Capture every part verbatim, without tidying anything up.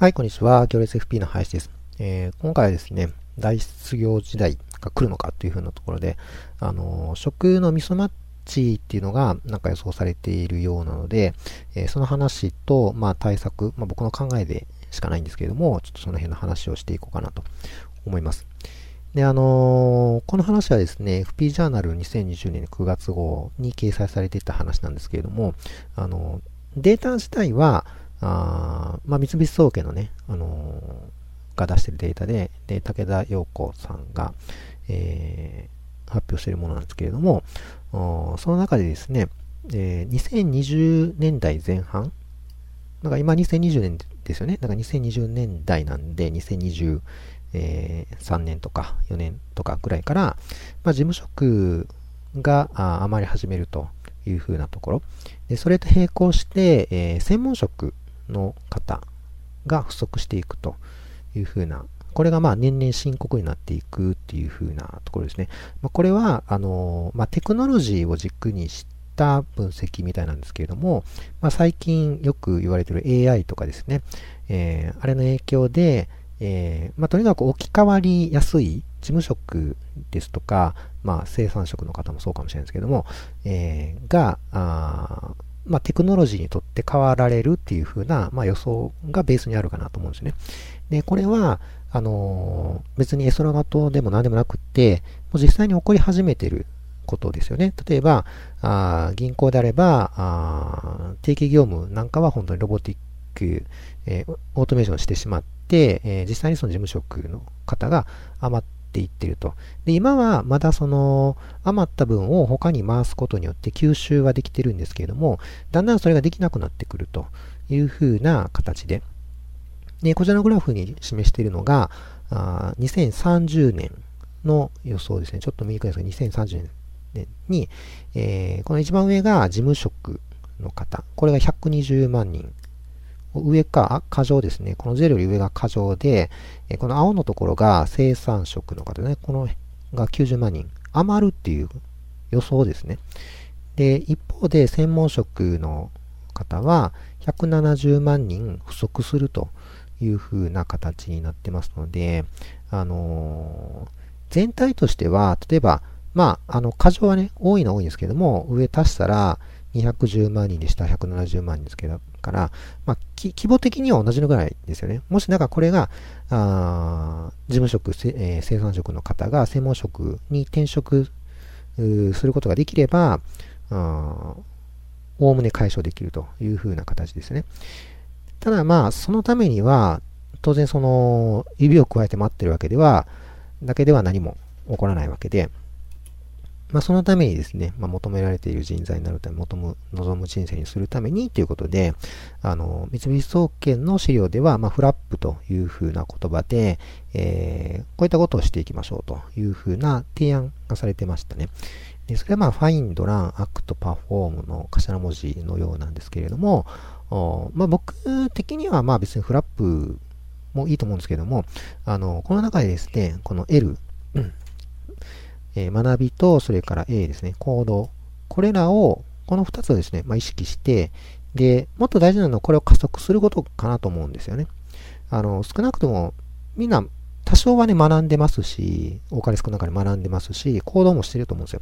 はい、こんにちは。行列 エフピー の林です。えー、今回はですね、大失業時代が来るのかという風なところで、あのー、食のミスマッチっていうのがなんか予想されているようなので、えー、その話と、まあ、対策、まあ、僕の考えでしかないんですけれども、ちょっとその辺の話をしていこうかなと思います。で、あのー、この話はですね、エフピー ジャーナルにせんにじゅうねんのくがつ号に掲載されていた話なんですけれども、あのー、データ自体は、あまあ、三菱総研のね、あのー、が出しているデータで、で、武田陽子さんが、えー、発表しているものなんですけれども、その中でですね、えー、にせんにじゅうねんだいぜん半、なんか今にせんにじゅうねんですよね、なんかにせんにじゅうねんだいなんで、にせんにじゅうさんねんとかよねんとかぐらいから、まあ、事務職があ余り始めるというふうなところで、それと並行して、えー、専門職の方が不足していくというふうな、これがまあ年々深刻になっていくっていうふうなところですね。まあ、これはあのーまあ、テクノロジーを軸にした分析みたいなんですけれども、まあ、最近よく言われている エーアイ とかですね、えー、あれの影響で、えーまあ、とにかく置き換わりやすい事務職ですとか、まあ、生産職の方もそうかもしれないですけども、えー、があまあ、テクノロジーにとって変わられるっていう風な、まあ、予想がベースにあるかなと思うんですね。で、これは、あのー、別に絵空事でも何でもなくって、もう実際に起こり始めてることですよね。例えば、あ銀行であればあ、定期業務なんかは本当にロボティック、えー、オートメーションしてしまって、えー、実際にその事務職の方が余って、っていってると。で、今はまだその余った分を他に回すことによって吸収はできてるんですけれども、だんだんそれができなくなってくるというふうな形で。で、こちらのグラフに示しているのが、あにせんさんじゅうねんの予想ですね。ちょっと見にくいんですが、にせんさんじゅうねんに、えー、この一番上が事務職の方。これがひゃくにじゅうまんにん。上か、過剰ですね。このゼロより上が過剰で、この青のところが生産職の方ね。このがきゅうじゅうまんにん余るっていう予想ですね。で、一方で専門職の方はひゃくななじゅうまんにん不足するというふうな形になってますので、あのー、全体としては、例えば、まあ、あの、過剰はね、多いのは多いんですけども、上足したら、にひゃくじゅうまんにんでしたひゃくななじゅうまんにんですけど、から、まあ、規模的には同じのぐらいですよね。もし、なんかこれが、あ事務職、えー、生産職の方が専門職に転職することができれば、おおむね解消できるというふうな形ですね。ただ、まあ、そのためには、当然、その、指を加えて待ってるわけでは、だけでは何も起こらないわけで、まあ、そのためにですね、まあ、求められている人材になるため、求む、望む人生にするためにということで、あの、三菱総研の資料では、まあ、フラップというふうな言葉で、えー、こういったことをしていきましょうというふうな提案がされてましたね。で、それはまあ、ファインド、ラン、アクト、パフォームの頭文字のようなんですけれども、まあ、僕的にはまあ別にフラップもいいと思うんですけれども、あの、この中でですね、この L、うん学びと、それから A ですね、行動。これらを、このふたつをですね、まあ、意識して、で、もっと大事なのはこれを加速することかなと思うんですよね。あの、少なくとも、みんな、多少はね、学んでますし、多かれ少なかれ学んでますし、行動もしてると思うんですよ。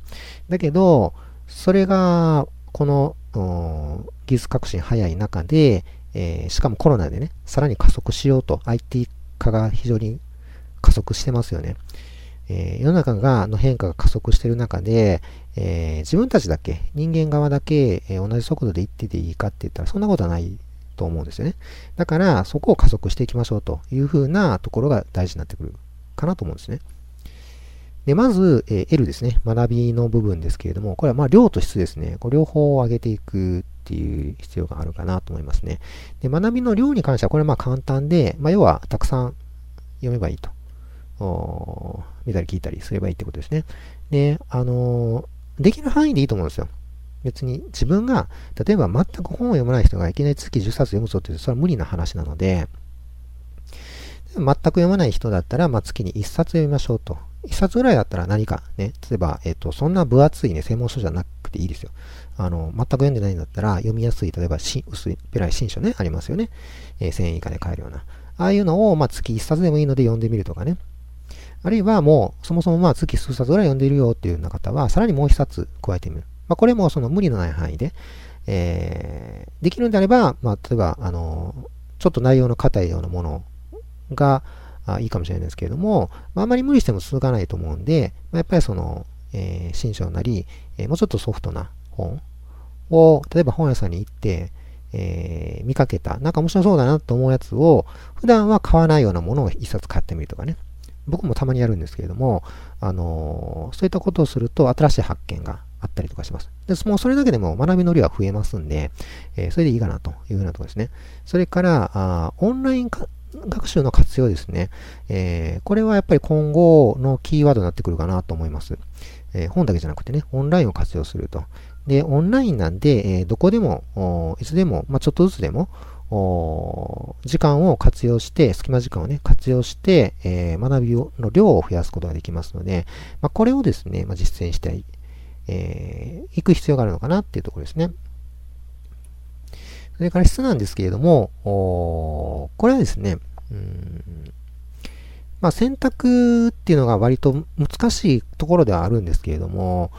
だけど、それが、この、技術革新早い中で、えー、しかもコロナでね、さらに加速しようと、アイティー 化が非常に加速してますよね。えー、世の中がの変化が加速している中で、えー、自分たちだけ、人間側だけ、えー、同じ速度で行ってていいかって言ったら、そんなことはないと思うんですよね。だから、そこを加速していきましょうというふうなところが大事になってくるかなと思うんですね。で、まず、えー、L ですね。学びの部分ですけれども、これはまあ量と質ですね。これ両方を上げていくっていう必要があるかなと思いますね。で、学びの量に関しては、これはまあ簡単で、まあ要はたくさん読めばいいと。見たり聞いたりすればいいってことですね。で、あの、できる範囲でいいと思うんですよ。別に自分が、例えば全く本を読まない人がいきなり月じゅっさつ読むぞって言うと、それは無理な話なので、全く読まない人だったら、まあ、月にいっさつ読みましょうと。いっさつぐらいだったら何かね、例えば、えっと、そんな分厚いね、専門書じゃなくていいですよ。あの、全く読んでないんだったら、読みやすい、例えば、薄い、ペラい新書ね、ありますよね。えー、せんえん以下で買えるような。ああいうのをまあ月いっさつでもいいので読んでみるとかね。あるいはもうそもそもまあ月数冊ぐらい読んでいるよっていうような方はさらにもういっさつ加えてみる。まあ、これもその無理のない範囲で、えー、できるんであれば、まあ、例えばあのちょっと内容の硬いようなものがいいかもしれないですけれども、まあ、あまり無理しても続かないと思うんで、まあ、やっぱりその、えー、新書なり、えー、もうちょっとソフトな本を例えば本屋さんに行って、えー、見かけたなんか面白そうだなと思うやつを普段は買わないようなものを一冊買ってみるとかね。僕もたまにやるんですけれども、あのー、そういったことをすると新しい発見があったりとかします。で、もうそれだけでも学びの量は増えますんで、えー、それでいいかなというようなところですね。それから、あオンライン学習の活用ですね、えー。これはやっぱり今後のキーワードになってくるかなと思います。えー、本だけじゃなくてね、オンラインを活用すると。で、オンラインなんで、えー、どこでも、いつでも、まあ、ちょっとずつでも、時間を活用して、隙間時間をね、活用して、えー、学びの量を増やすことができますので、まあ、これをですね、まあ、実践してい、えー、いく必要があるのかなっていうところですね。それから質なんですけれども、これはですね、うーんまあ、選択っていうのが割と難しいところではあるんですけれども、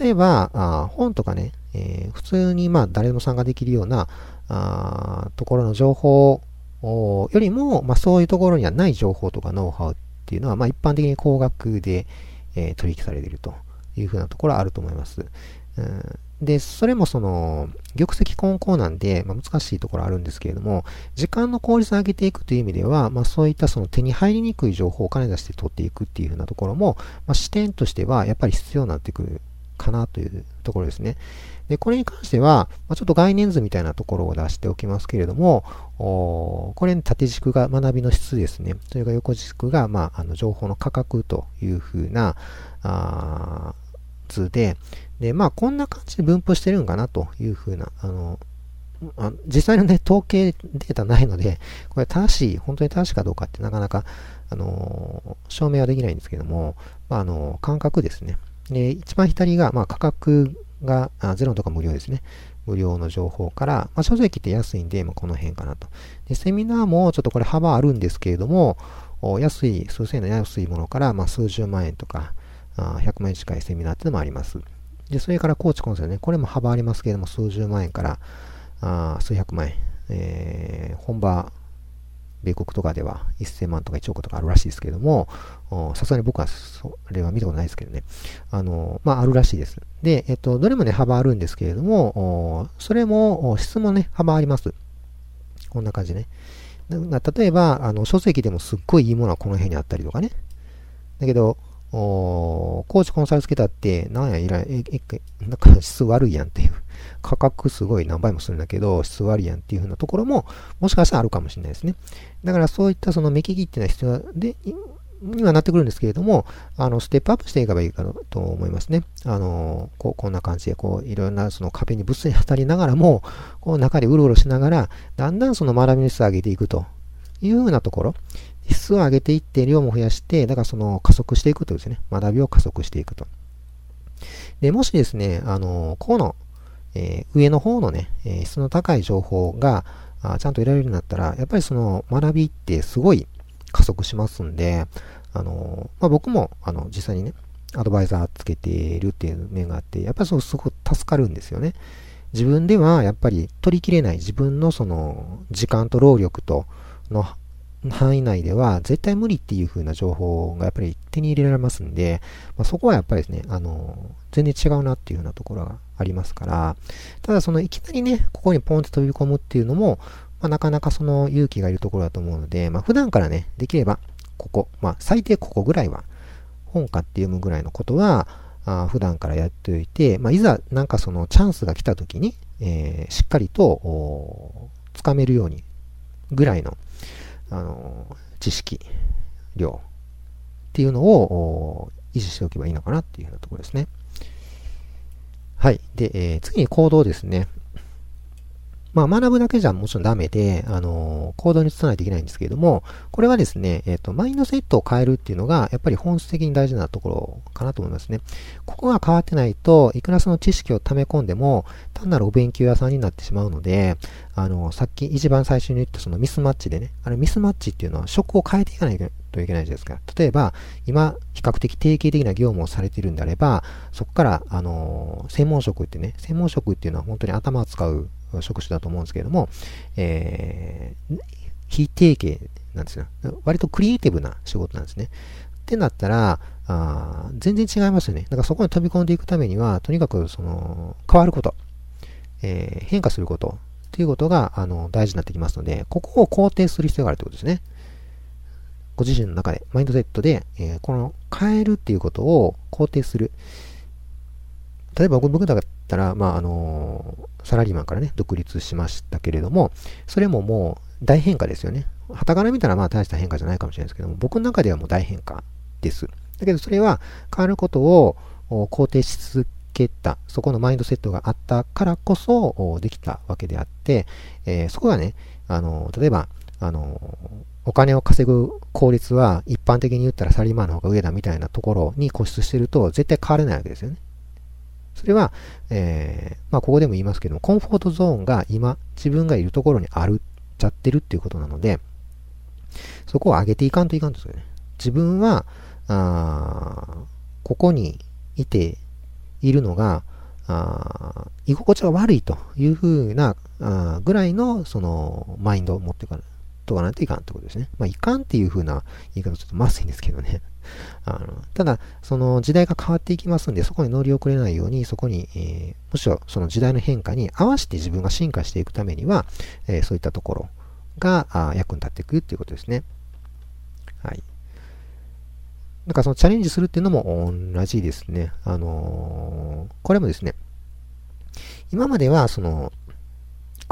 例えば、あ本とかね、えー、普通にまあ誰でも参加できるようなあところの情報よりも、まあ、そういうところにはない情報とかノウハウっていうのは、まあ、一般的に高額で、えー、取引されているというふうなところはあると思います。うんで、それもその、玉石混交なんで、まあ、難しいところあるんですけれども、時間の効率を上げていくという意味では、まあ、そういったその手に入りにくい情報をお金出して取っていくっていうふうなところも、まあ、視点としてはやっぱり必要になってくるかなというところですね。で、これに関しては、まあ、ちょっと概念図みたいなところを出しておきますけれども、おこれに縦軸が学びの質ですね。それが横軸が、まあ、あの情報の価格というふうな、あ図で、で、まあ、こんな感じで分布してるんかなというふうな、あの、あ実際のね、統計データないので、これ正しい、本当に正しいかどうかってなかなか、あの、証明はできないんですけども、まあ、あの、感覚ですね。で、一番左が、まあ、価格がゼロとか無料ですね。無料の情報から、まあ、書籍って安いんで、まあ、この辺かなと。で、セミナーもちょっとこれ幅あるんですけれども、安い、数千円の安いものから、まあ、数十万円とか、ひゃくまん円近いセミナーっていうのもあります。で、それからコーチコンサルね、これも幅ありますけれども、数十万円からあ数百万円、えー、本場、米国とかではせんまんとかいちおくとかあるらしいですけれども、さすがに僕はそれは見たことないですけどね、あの、まあ、あるらしいです。で、えっと、どれもね、幅あるんですけれども、それも質もね、幅あります。こんな感じね。だ例えば、あの書籍でもすっごいいいものはこの辺にあったりとかね。だけど、おーコーチコンサルつけたって、なんやいらん、え、え、なんか質悪いやんっていう、価格すごい何倍もするんだけど、質悪いやんっていう風なところも、もしかしたらあるかもしれないですね。だからそういったその目利きっていうのは必要で、にはなってくるんですけれども、あの、ステップアップしていけばいいかと思いますね。あの、こう、こんな感じで、こう、いろんなその壁にぶつ当たりながらも、こう中でうろうろしながら、だんだんその学びの質を上げていくという風なところ、質を上げていって量も増やして、だからその加速していくというですね、学びを加速していくと。で、もしですね、あの、この、えー、上の方のね、えー、質の高い情報があちゃんと得られるようになったら、やっぱりその学びってすごい加速しますんで、あの、まあ、僕も、あの、実際にね、アドバイザーつけているっていう面があって、やっぱりそうすごく助かるんですよね。自分ではやっぱり取りきれない自分のその時間と労力との範囲内では絶対無理っていう風な情報がやっぱり手に入れられますんで、まあ、そこはやっぱりですね、あの、全然違うなっていうようなところがありますから、ただそのいきなりね、ここにポンって飛び込むっていうのも、まあ、なかなかその勇気がいるところだと思うので、まあ、普段からね、できればここ、まあ、最低ここぐらいは本買って読むぐらいのことは、あ普段からやっておいて、まあ、いざなんかそのチャンスが来た時に、えー、しっかりとつかめるようにぐらいのあの知識量っていうのを維持しておけばいいのかなっていうようなところですね。はい。で、えー、次に行動ですね。まあ、学ぶだけじゃもちろんダメで、あの、行動に移さないといけないんですけれども、これはですね、えっと、マインドセットを変えるっていうのが、やっぱり本質的に大事なところかなと思いますね。ここが変わってないと、いくらその知識を溜め込んでも、単なるお勉強屋さんになってしまうので、あの、さっき一番最初に言ったそのミスマッチでね、あれミスマッチっていうのは職を変えていかないといけないじゃないですか。例えば、今、比較的定型的な業務をされているんであれば、そこから、あの、専門職ってね、専門職っていうのは本当に頭を使う職種だと思うんですけれども、えー、非定型なんですよ。割とクリエイティブな仕事なんですね。ってなったら、あ全然違いますよね。だからそこに飛び込んでいくためには、とにかくその変わること、えー、変化することということがあの大事になってきますので、ここを肯定する必要があるということですね。ご自身の中で、マインドセットで、えー、この変えるっていうことを肯定する。例えば僕だったら、まああのー、サラリーマンからね、独立しましたけれども、それももう大変化ですよね。傍から見たらまあ大した変化じゃないかもしれないですけども、僕の中ではもう大変化です。だけどそれは変わることを肯定し続けた、そこのマインドセットがあったからこそできたわけであって、えー、そこがね、あのー、例えば、あのー、お金を稼ぐ効率は一般的に言ったらサラリーマンの方が上だみたいなところに固執してると絶対変われないわけですよね。それは、えー、まあ、ここでも言いますけども、コンフォートゾーンが今、自分がいるところにあるっちゃってるっていうことなので、そこを上げていかんといかんですよね。自分は、あここにいているのが、あ居心地が悪いというふうなあぐらいの、その、マインドを持っていかないとかないといかんってことですね。まあ、いかんっていうふうな言い方ちょっとまずいんですけどね。あのただ、その時代が変わっていきますんで、そこに乗り遅れないように、そこに、えー、むしろその時代の変化に合わせて自分が進化していくためには、えー、そういったところがあ役に立っていくということですね。はい。なんかそのチャレンジするっていうのも同じですね。あのー、これもですね、今まではその、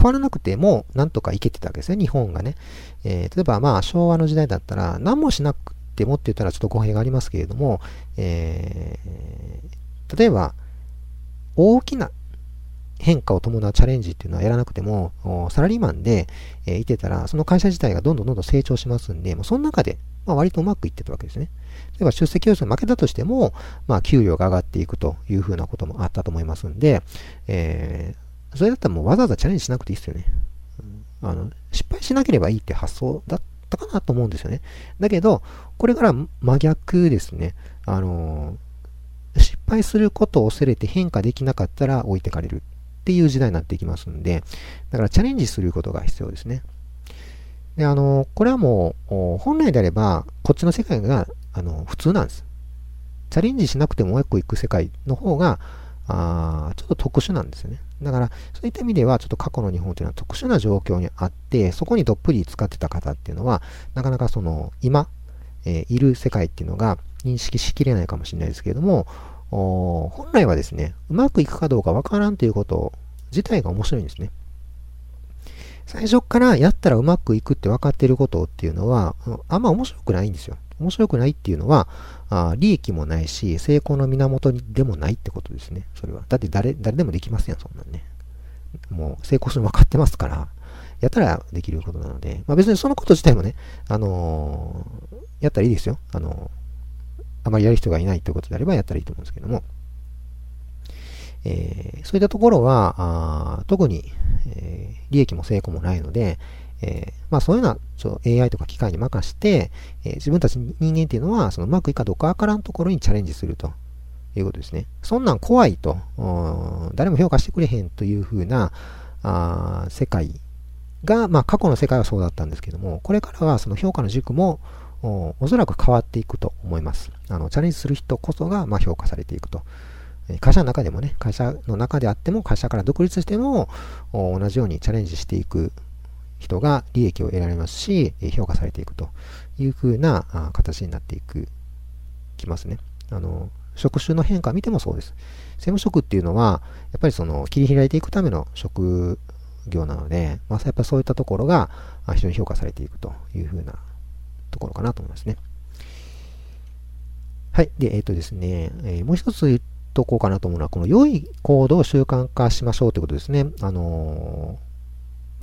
変わらなくてもなんとかいけてたわけですね、日本がね。えー、例えばまあ昭和の時代だったら、何もしなくて、でもって言ったらちょっと語弊がありますけれども、えー、例えば大きな変化を伴うチャレンジっていうのはやらなくてもサラリーマンで、えー、いてたらその会社自体がどんどんどんどん成長しますんで、もうその中で、まあ、割とうまくいってたわけですね。例えば出席要素に負けたとしても、まあ、給料が上がっていくというふうなこともあったと思いますんで、えー、それだったらもうわざわざチャレンジしなくていいですよね。あの失敗しなければいいって発想だったかなと思うんですよね。だけどこれから真逆ですね。あの失敗することを恐れて変化できなかったら置いてかれるっていう時代になっていきますんで、だからチャレンジすることが必要ですね。で、あのこれはもう本来であればこっちの世界があの普通なんです。チャレンジしなくてももう一個行く世界の方があちょっと特殊なんですよね。だからそういった意味ではちょっと過去の日本というのは特殊な状況にあって、そこにどっぷり使ってた方っていうのはなかなかその今、えー、いる世界っていうのが認識しきれないかもしれないですけれども、本来はですねうまくいくかどうかわからんということ自体が面白いんですね。最初からやったらうまくいくって分かっていることっていうのはあんま面白くないんですよ。面白くないっていうのは、あ利益もないし、成功の源でもないってことですね。それは。だって誰、誰でもできますやん、そんなんね。もう成功するの分かってますから、やったらできることなので、まあ別にそのこと自体もね、あのー、やったらいいですよ。あのー、あまりやる人がいないってことであればやったらいいと思うんですけども。えー、そういったところは、あ特に、えー、利益も成功もないので、えー、まあそういうような エーアイ とか機械に任して、えー、自分たち人間っていうのはそのうまくいくかどうかわからんところにチャレンジするということですね。そんなん怖いと、誰も評価してくれへんというふうなあ世界が、まあ過去の世界はそうだったんですけども、これからはその評価の軸も お, おそらく変わっていくと思います。あのチャレンジする人こそがまあ評価されていくと。会社の中でもね、会社の中であっても、会社から独立しても同じようにチャレンジしていく人が利益を得られますし、評価されていくというふうな形になっていくきますね。あの職種の変化を見てもそうです。専務職っていうのはやっぱりその切り開いていくための職業なので、まあ、やっぱりそういったところが非常に評価されていくというふうなところかなと思いますね。はい。で、えっとですね、えー、もう一つ言っておこうかなと思うのは、この良い行動を習慣化しましょうということですね。あのー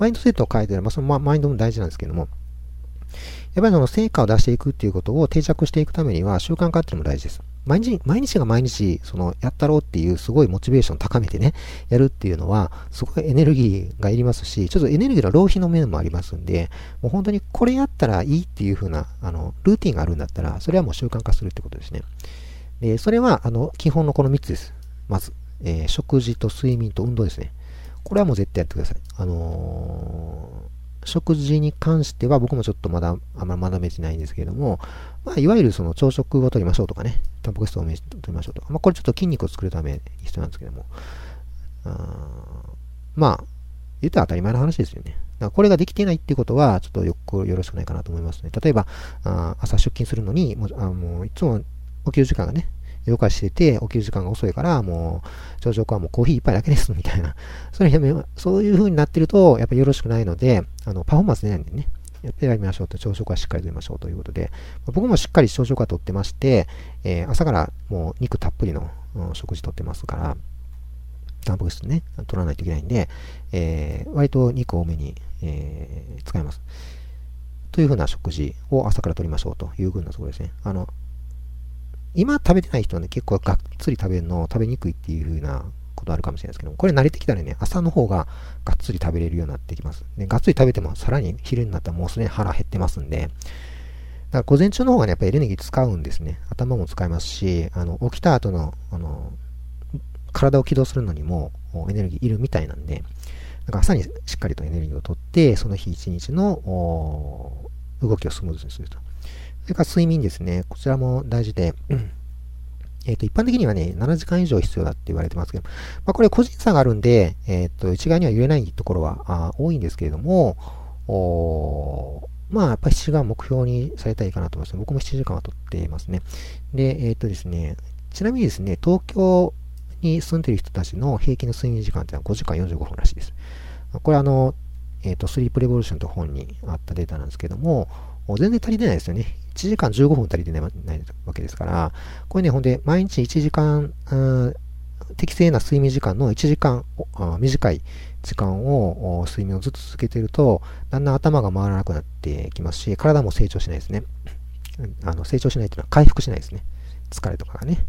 マインドセットを変えて、まあ、そのマインドも大事なんですけども、やっぱりその成果を出していくっていうことを定着していくためには習慣化っていうのも大事です。毎日、毎日が毎日、その、やったろうっていう、すごいモチベーション高めてね、やるっていうのは、すごいエネルギーがいりますし、ちょっとエネルギーの浪費の面もありますんで、もう本当にこれやったらいいっていう風な、あの、ルーティンがあるんだったら、それはもう習慣化するってことですね。で、それは、あの、基本のこのみっつです。まず、えー、食事と睡眠と運動ですね。これはもう絶対やってください。あのー、食事に関しては僕もちょっとまだあんままだめてないんですけれども、まあ、いわゆるその朝食を取りましょうとかね、タンパク質を取りましょうとか、まあ、これちょっと筋肉を作るため必要なんですけども、あまあ、言ったら当たり前の話ですよね。だからこれができていないっていうことは、ちょっとよくよろしくないかなと思いますね。例えば、あ朝出勤するのに、もうあもういつも起きる時間がね、夜更かししてて、起きる時間が遅いから、もう、朝食はもうコーヒー一杯だけです、みたいな。それやめ、そういう風になってると、やっぱりよろしくないので、あの、パフォーマンス出ないんでね、やってやりましょうと、朝食はしっかりとりましょうということで、僕もしっかり朝食はとってまして、えー、朝からもう肉たっぷりの、うん、食事とってますから、タンパク質ね、取らないといけないんで、えー、割と肉多めに、えー、使います。という風な食事を朝からとりましょうという風なところですね。あの、今食べてない人はね、結構がっつり食べるの食べにくいっていう風なことあるかもしれないですけども、これ慣れてきたらね、朝の方ががっつり食べれるようになってきます。ね、がっつり食べてもさらに昼になったらもうすでに腹減ってますんで、だから午前中の方がね、やっぱりエネルギー使うんですね。頭も使いますし、あの、起きた後の、あの、体を起動するのにもエネルギーいるみたいなんで、だから朝にしっかりとエネルギーをとって、その日一日の動きをスムーズにすると。それから睡眠ですね。こちらも大事で、うん、えっと、一般的にはね、ななじかん以上必要だって言われてますけど、まあ、これ個人差があるんで、えっと、一概には言えないところは多いんですけれども、おまあ、やっぱりしちじかん目標にされたらいいかなと思います。僕もしちじかんは取っていますね。で、えっとですね、ちなみにですね、東京に住んでいる人たちの平均の睡眠時間ってのはごじかんよんじゅうごふんらしいです。これあの、えっと、スリープレボリューションという本にあったデータなんですけども、全然足りてないですよね。いちじかんじゅうごふん足りてないわけですから、これね、ほんで、毎日いちじかん、適正な睡眠時間のいちじかん、短い時間を、睡眠をずっと続けていると、だんだん頭が回らなくなってきますし、体も成長しないですね。あの成長しないというのは回復しないですね。疲れとかがね。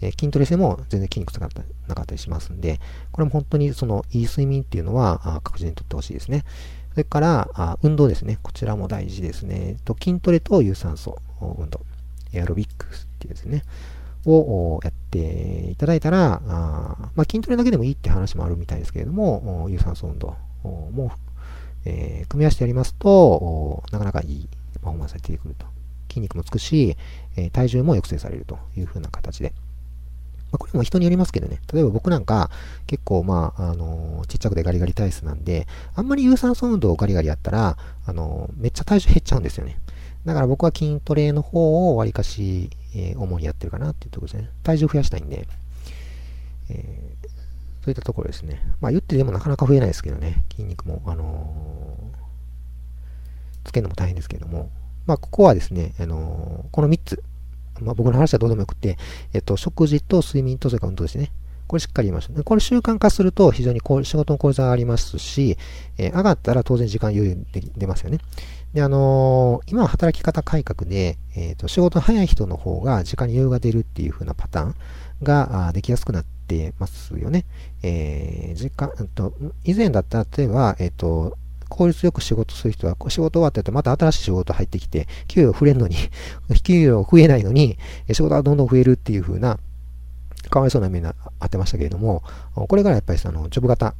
えー、筋トレしても全然筋肉使ってなかったりしますんで、これも本当にその、いい睡眠っていうのは、確実にとってほしいですね。それからあ、運動ですね。こちらも大事ですね。と筋トレと有酸素運動、エアロビックスっていうですね、をやっていただいたら、あまあ、筋トレだけでもいいって話もあるみたいですけれども、有酸素運動も、えー、組み合わせてやりますと、なかなかいいパフォーマンスが出てくると。筋肉もつくし、えー、体重も抑制されるというふうな形で。まあ、これも人によりますけどね。例えば僕なんか結構まあ、あのー、ちっちゃくてガリガリ体質なんで、あんまり有酸素運動をガリガリやったら、あのー、めっちゃ体重減っちゃうんですよね。だから僕は筋トレの方をわりかし、えー、主にやってるかなっていうところですね。体重増やしたいんで、えー、そういったところですね。まあ言ってでもなかなか増えないですけどね。筋肉も、あのー、つけるのも大変ですけども。まあここはですね、あのー、このみっつ。まあ、僕の話はどうでもよくて、えっと、食事と睡眠とそれから運動ですね。これしっかり言いました。これ習慣化すると非常にこう仕事の効率がありますし、えー、上がったら当然時間余裕で出ますよね。で、あのー、今は働き方改革で、えっと、仕事の早い人の方が時間に余裕が出るっていう風なパターンができやすくなってますよね。えー、時間、えっと、以前だったら例えば、えっと、効率よく仕事する人は、仕事終わった後また新しい仕事入ってきて、給料増えるのに、給料増えないのに、仕事はどんどん増えるっていう風な、かわいそうな目にあってましたけれども、これからやっぱりその、ジョブ型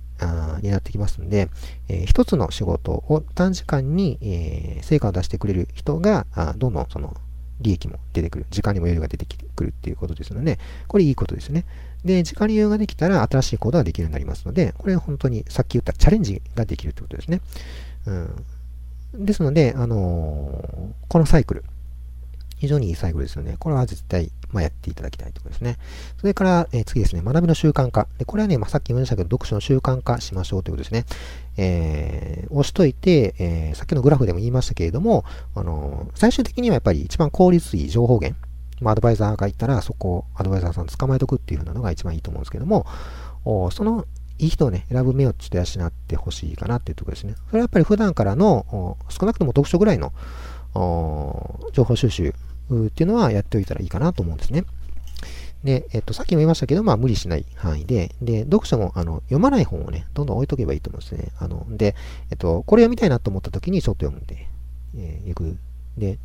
になってきますんで、えー、一つの仕事を短時間に、えー、成果を出してくれる人が、どんどんその、利益も出てくる。時間にも余裕が出てくるっていうことですので、これいいことですね。で、時間に余裕ができたら新しい行動ができるようになりますので、これ本当にさっき言ったチャレンジができるってことですね。うん、ですので、あのー、このサイクル、非常にいいサイクルですよね。これは絶対、まあ、やっていただきたいところですね。それから、えー、次ですね、学びの習慣化。でこれはね、まあ、さっきも言いましたけど、読書の習慣化しましょうということですね。えー、押しといて、えー、さっきのグラフでも言いましたけれども、あのー、最終的にはやっぱり一番効率いい情報源、まあ、アドバイザーがいたら、そこをアドバイザーさん捕まえとくっていうのが一番いいと思うんですけども、そのいい人をね、選ぶ目をちょっと養ってほしいかなっていうところですね。それはやっぱり普段からの、少なくとも読書ぐらいの情報収集っていうのはやっておいたらいいかなと思うんですね。で、えっと、さっきも言いましたけど、まあ無理しない範囲で、で、読書も、あの、読まない本をね、どんどん置いとけばいいと思うんですね。あの、で、えっと、これ読みたいなと思った時にちょっと読んで、えー、いく。で、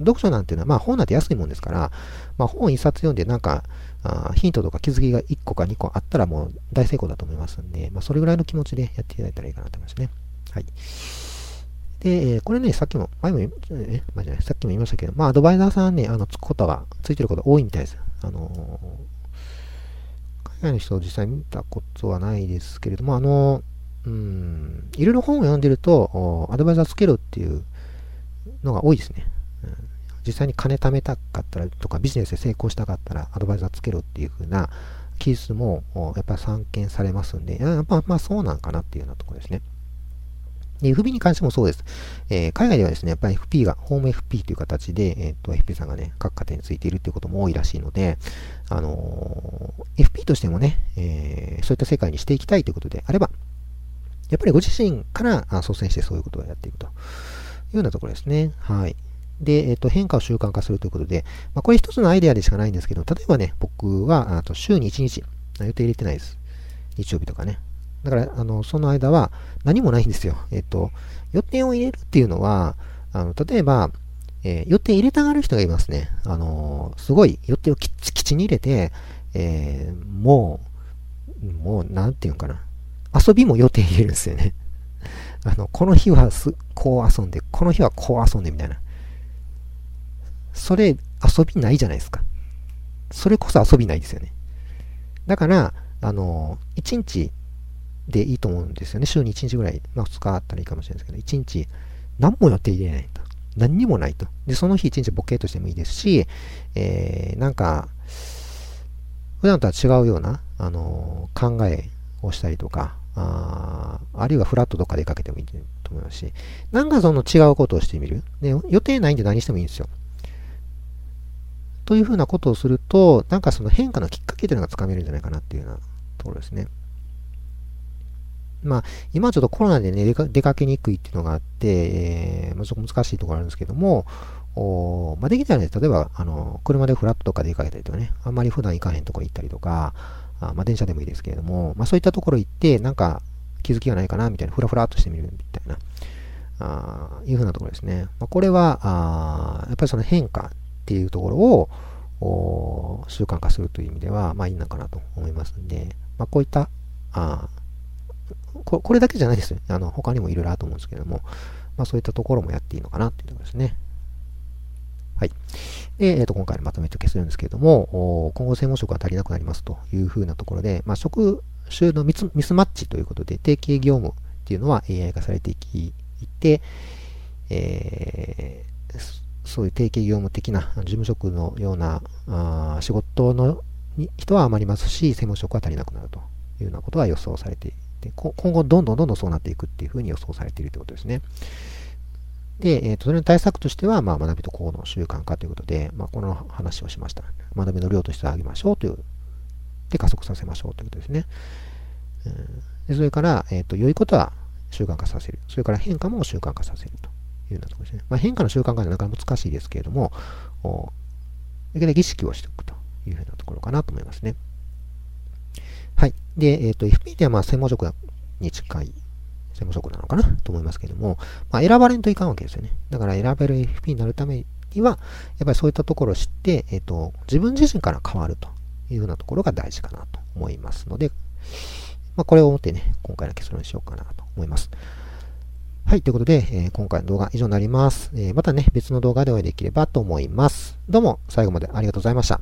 読書なんていうのは、まあ本なんて安いもんですから、まあ本一冊読んでなんか、あヒントとか気づきがいっこかにこあったらもう大成功だと思いますんで、まあそれぐらいの気持ちでやっていただいたらいいかなと思いますね。はい。で、えー、これね、さっきも、前も、えー、前じゃない、さっきも言いましたけど、まあアドバイザーさんね、あの、つくことが、ついてることが多いみたいです。あのー、海外の人を実際見たことはないですけれども、あのー、うーん、いろいろ本を読んでると、アドバイザーつけるっていうのが多いですね。実際に金貯めたかったらとかビジネスで成功したかったらアドバイザーつけろっていう風な記述もやっぱり散見されますんで、やっぱまあそうなんかなっていうようなところですね。で、エフピー に関してもそうです。えー、海外ではですね、やっぱり エフピー が、ホーム エフピー という形で、えっと、エフピー さんがね、各家庭についているということも多いらしいので、あのー、エフピー としてもね、えー、そういった世界にしていきたいということであれば、やっぱりご自身から率先してそういうことをやっていくというようなところですね。はい。で、えっと、変化を習慣化するということで、まあ、これ一つのアイデアでしかないんですけど、例えばね、僕は、あと週にいちにち、予定入れてないです。日曜日とかね。だから、あの、その間は何もないんですよ。えっと、予定を入れるっていうのは、あの、例えば、えー、予定入れたがる人がいますね。あのー、すごい予定をきっちきちに入れて、えー、もう、もう、なんていうのかな。遊びも予定入れるんですよね。あの、この日はす、こう遊んで、この日はこう遊んでみたいな。それ遊びないじゃないですか。それこそ遊びないですよね。だから、あの、いちにちでいいと思うんですよね。週にいちにちぐらい、まあふつかあったらいいかもしれないですけど、いちにち何も予定入れないと。何にもないと。で、その日いちにちボケーとしてもいいですし、えー、なんか、普段とは違うような、あの、考えをしたりとか、あー、あるいはフラットとか出かけてもいいと思いますし、なんかその違うことをしてみる。で、予定ないんで何してもいいんですよ。というふうなことをすると、なんかその変化のきっかけというのがつかめるんじゃないかなっていうようなところですね。まあ、今はちょっとコロナでね、出か、出かけにくいっていうのがあって、えー、まあ、ちょっと難しいところあるんですけども、おまあ、できたらね、例えば、あの、車でフラットとか出かけたりとかね、あんまり普段行かへんところ行ったりとか、あまあ、電車でもいいですけれども、まあ、そういったところ行って、なんか気づきがないかな、みたいな、フラフラっとしてみるみたいな、あいうふうなところですね。まあ、これは、あやっぱりその変化、っていうところを習慣化するという意味では、まあいいのかなと思いますんで、まあこういった、あこ、これだけじゃないですよ。あの、他にもいろいろあると思うんですけども、まあそういったところもやっていいのかなっていうところですね。はい。で、えっと、今回のまとめと消すんですけれども、今後専門職が足りなくなりますというふうなところで、まあ職種のミス、ミスマッチということで、定型業務っていうのは エーアイ 化されていて、えーそういう定型業務的な事務職のようなあ仕事の人は余りますし、専門職は足りなくなるというようなことは予想されていて、今後どんどんどんどんそうなっていくっていうふうに予想されているということですね。で、えー、とそれの対策としては、まあ、学びと行動の習慣化ということで、まあ、この話をしました。学びの量として上げましょうという、で加速させましょうということですね。うん、でそれから、えー、と良いことは習慣化させる。それから変化も習慣化させると。いうようなところですね。まあ、変化の習慣化はなかなか難しいですけれども、だけで儀式をしておくというふうなところかなと思いますね。はい。で、えっと、エフピー ではまあ専門職に近い専門職なのかなと思いますけれども、まあ、選ばれんといかんわけですよね。だから選べる エフピー になるためには、やっぱりそういったところを知って、えっと、自分自身から変わるというようなところが大事かなと思いますので、まあ、これをもってね、今回の結論にしようかなと思います。はい。ということで、えー、今回の動画は以上になります。えー、またね、別の動画でお会いできればと思います。どうも最後までありがとうございました。